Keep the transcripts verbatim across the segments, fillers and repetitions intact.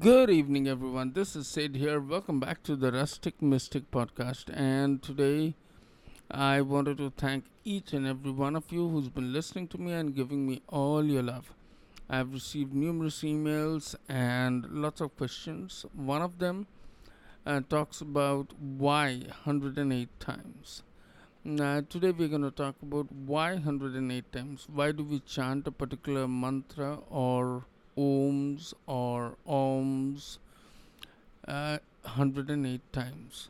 Good evening, everyone. This is Sid here. Welcome back to the Rustic Mystic Podcast. And today, I wanted to thank each and every one of you who's been listening to me and giving me all your love. I've received numerous emails and lots of questions. One of them uh, talks about why one hundred eight times. Now, today we're going to talk about why one hundred eight times. Why do we chant a particular mantra or Oms or Oms uh, one hundred eight times?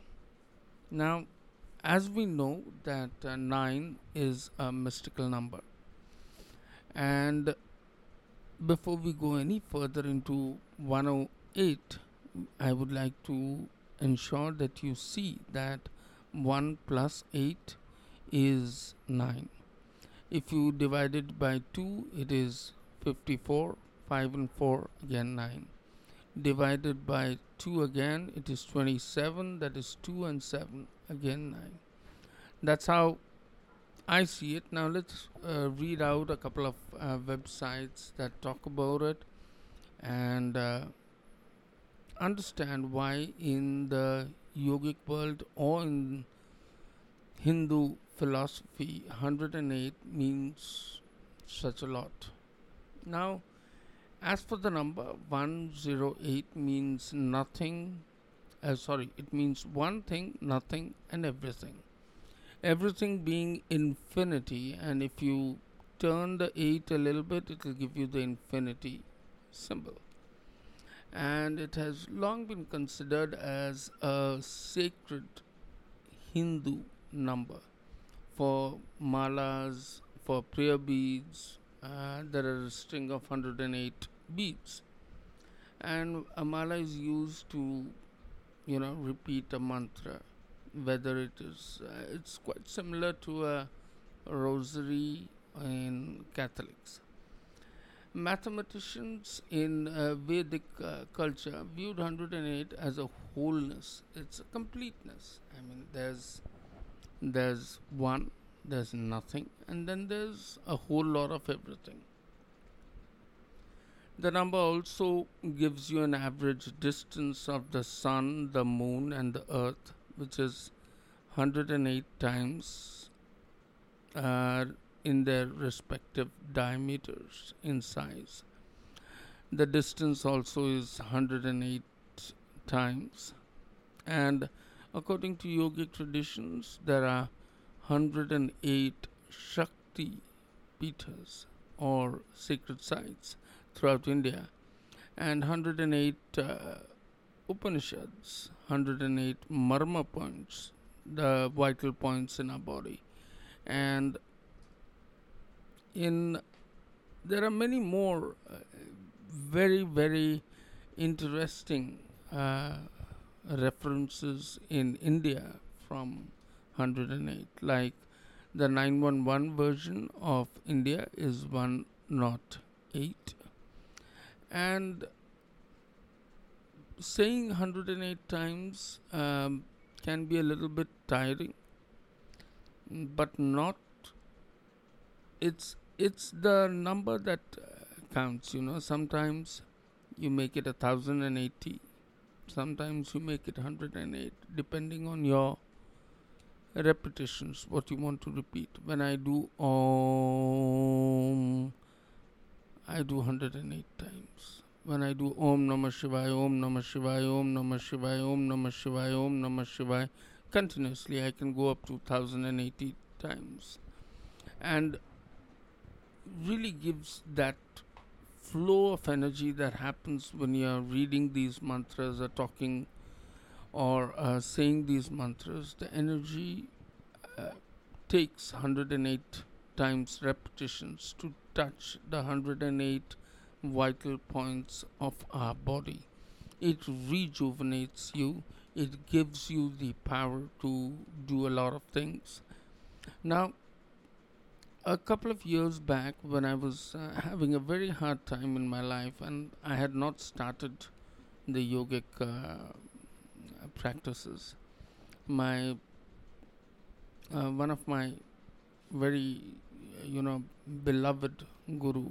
Now, as we know that uh, nine is a mystical number. And before we go any further into one hundred eight, I would like to ensure that you see that one plus eight is nine. If you divide it by two, it is fifty-four. five and four, again nine. Divided by two again, it is twenty-seven. That is two and seven, again nine. That's how I see it. Now let's uh, read out a couple of uh, websites that talk about it and uh, understand why in the yogic world or in Hindu philosophy, one hundred eight means such a lot. Now, as for the number, one hundred eight means nothing, uh, sorry, it means one thing, nothing, and everything. Everything being infinity, and if you turn the eight a little bit, it will give you the infinity symbol. And it has long been considered as a sacred Hindu number for malas, for prayer beads. Uh, there are a string of one hundred eight beads, and a mala is used to, you know, repeat a mantra. Whether it is, uh, it's quite similar to a rosary in Catholics. Mathematicians in uh, Vedic uh, culture viewed one hundred eight as a wholeness. It's a completeness. I mean, there's there's one. There's nothing, and then there's a whole lot of everything. The number also gives you an average distance of the sun, the moon, and the earth, which is one hundred eight times uh, in their respective diameters in size. The distance also is one hundred eight times, and according to yogic traditions, there are one hundred eight Shakti Pitas or sacred sites throughout India, and one hundred eight uh, Upanishads, one hundred eight Marma points, the vital points in our body, and in there are many more uh, very very interesting uh, references in India from one hundred eight, like the nine one one version of India is one hundred eight, and saying one hundred eight times um, can be a little bit tiring, but not it's it's the number that uh, counts. You know, sometimes you make it one thousand eighty, sometimes you make it one hundred eight, depending on your repetitions, what you want to repeat. When I do Om, I do one hundred eight times. When I do Om Namah Shivaya, Om Namah Shivaya, Om Namah Shivaya, Om Namah Shivaya, Om Namah Shivaya, continuously, I can go up to one thousand eighty times. And really gives that flow of energy that happens when you are reading these mantras or talking or uh, saying these mantras. The energy uh, takes one hundred eight times repetitions to touch the one hundred eight vital points of our body. It rejuvenates you. It gives you the power to do a lot of things. Now, a couple of years back, when I was uh, having a very hard time in my life and I had not started the yogic uh, practices, my uh, one of my very you know beloved guru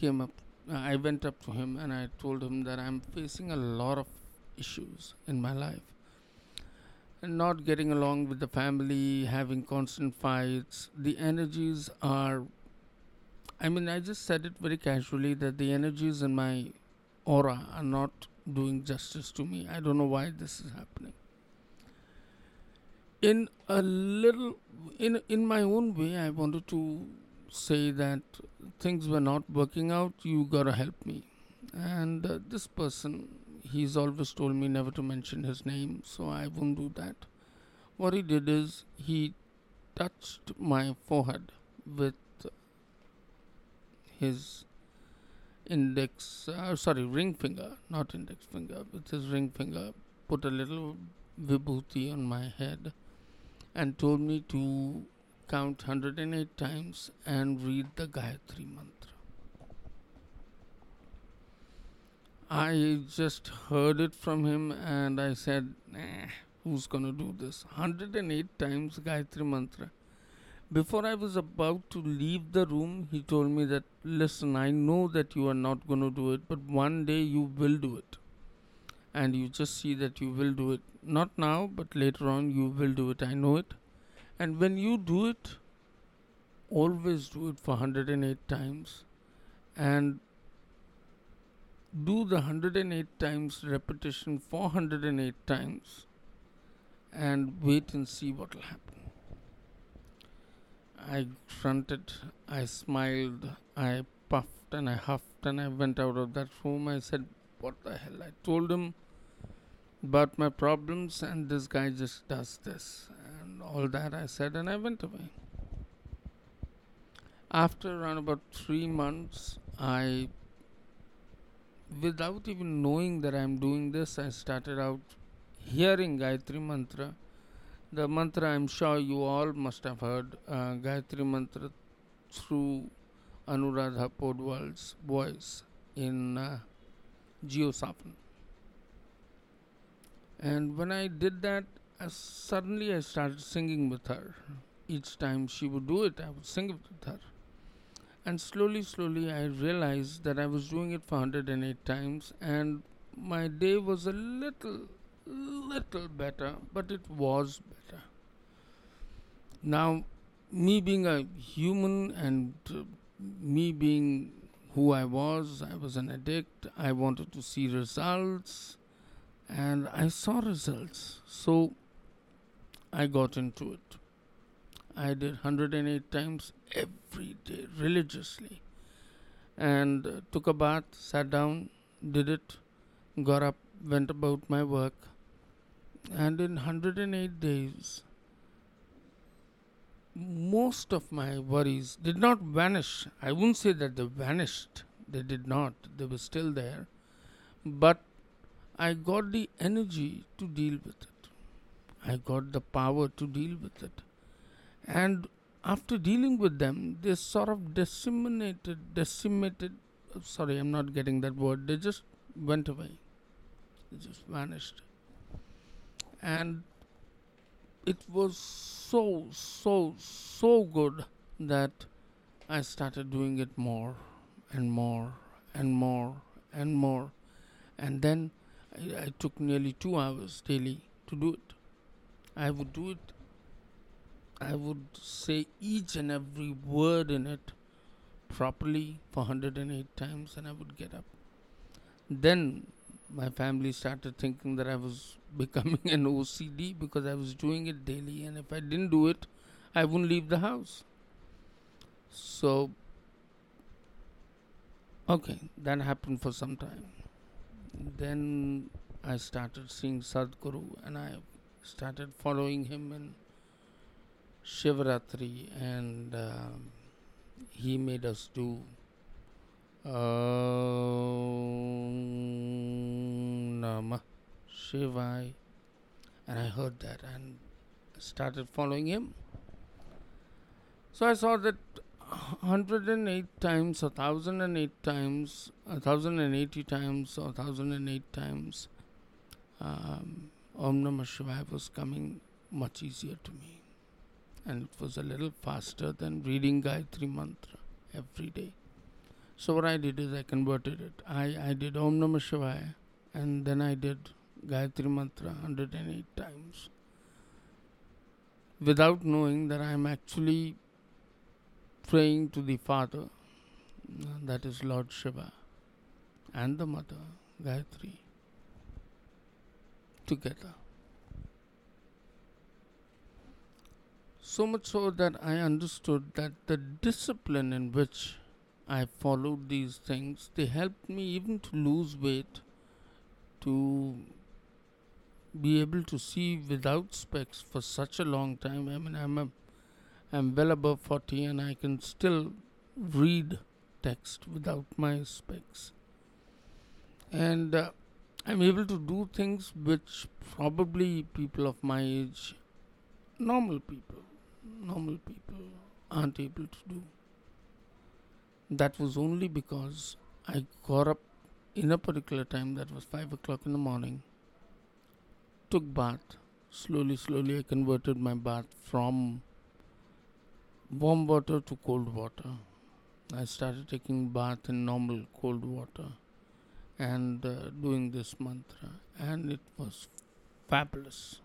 came up I went up to him and I told him that I'm facing a lot of issues in my life. And not getting along with the family, having constant fights. The energies are... I mean, I just said it very casually that the energies in my aura are not doing justice to me. I don't know why this is happening. In a little... In, in my own way, I wanted to say that things were not working out. You gotta help me. And uh, this person... He's always told me never to mention his name, so I won't do that. What he did is, he touched my forehead with his index, uh, sorry, ring finger, not index finger, with his ring finger, put a little vibhuti on my head and told me to count one hundred eight times and read the Gayatri Mantra. I just heard it from him and I said, nah, who's going to do this? one hundred eight times Gayatri Mantra. Before I was about to leave the room, he told me that, listen, I know that you are not going to do it, but one day you will do it. And you just see that you will do it. Not now, but later on you will do it. I know it. And when you do it, always do it for one hundred eight times. And do the one hundred eight times repetition four hundred eight times and wait and see what will happen. I grunted, I smiled, I puffed and I huffed and I went out of that room. I said, what the hell? I told him about my problems and this guy just does this and all that I said, and I went away. After around about three months, I without even knowing that I am doing this, I started out hearing Gayatri Mantra. The mantra I am sure you all must have heard, uh, Gayatri Mantra through Anuradha Podwal's voice in uh, Geo Sapna. And when I did that, I suddenly I started singing with her. Each time she would do it, I would sing it with her. And slowly, slowly, I realized that I was doing it for one hundred eight times and my day was a little, little better, but it was better. Now, me being a human and uh, me being who I was, I was an addict, I wanted to see results and I saw results. So, I got into it. I did one hundred eight times every day, religiously. And uh, took a bath, sat down, did it, got up, went about my work. And in one hundred eight days, most of my worries did not vanish. I wouldn't say that they vanished. They did not. They were still there. But I got the energy to deal with it. I got the power to deal with it. And after dealing with them, they sort of disseminated, decimated, sorry, I'm not getting that word. They just went away. They just vanished. And it was so, so, so good that I started doing it more and more and more and more. And then I, I took nearly two hours daily to do it. I would do it. I would say each and every word in it properly for one hundred eight times and I would get up. Then my family started thinking that I was becoming an O C D because I was doing it daily, and if I didn't do it, I wouldn't leave the house. So, okay, that happened for some time. Then I started seeing Sadhguru and I started following him in Shivaratri, and uh, he made us do Om Namah Shivaya, and I heard that and started following him. So I saw that one hundred eight times, one thousand eight times, one thousand eighty times, or one thousand eight times, um, Om Namah Shivaya was coming much easier to me. And it was a little faster than reading Gayatri Mantra every day. So what I did is I converted it. I, I did Om Namah Shivaya, and then I did Gayatri Mantra one hundred eight times without knowing that I am actually praying to the Father, that is Lord Shiva, and the Mother, Gayatri, together. So much so that I understood that the discipline in which I followed these things, they helped me even to lose weight, to be able to see without specs for such a long time. I mean, I'm, a, I'm well above forty and I can still read text without my specs. And uh, I'm able to do things which probably people of my age, normal people, normal people aren't able to do. That was only because I got up in a particular time, that was five o'clock in the morning, took bath. Slowly, slowly I converted my bath from warm water to cold water. I started taking bath in normal cold water and uh, doing this mantra, and it was fabulous.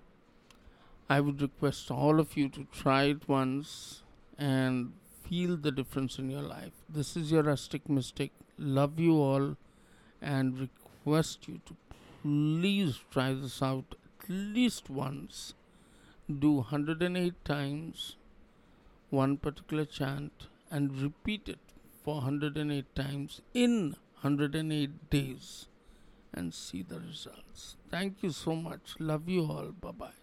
I would request all of you to try it once and feel the difference in your life. This is your Rustic Mystic. Love you all and request you to please try this out at least once. Do one hundred eight times one particular chant and repeat it for one hundred eight times in one hundred eight days and see the results. Thank you so much. Love you all. Bye-bye.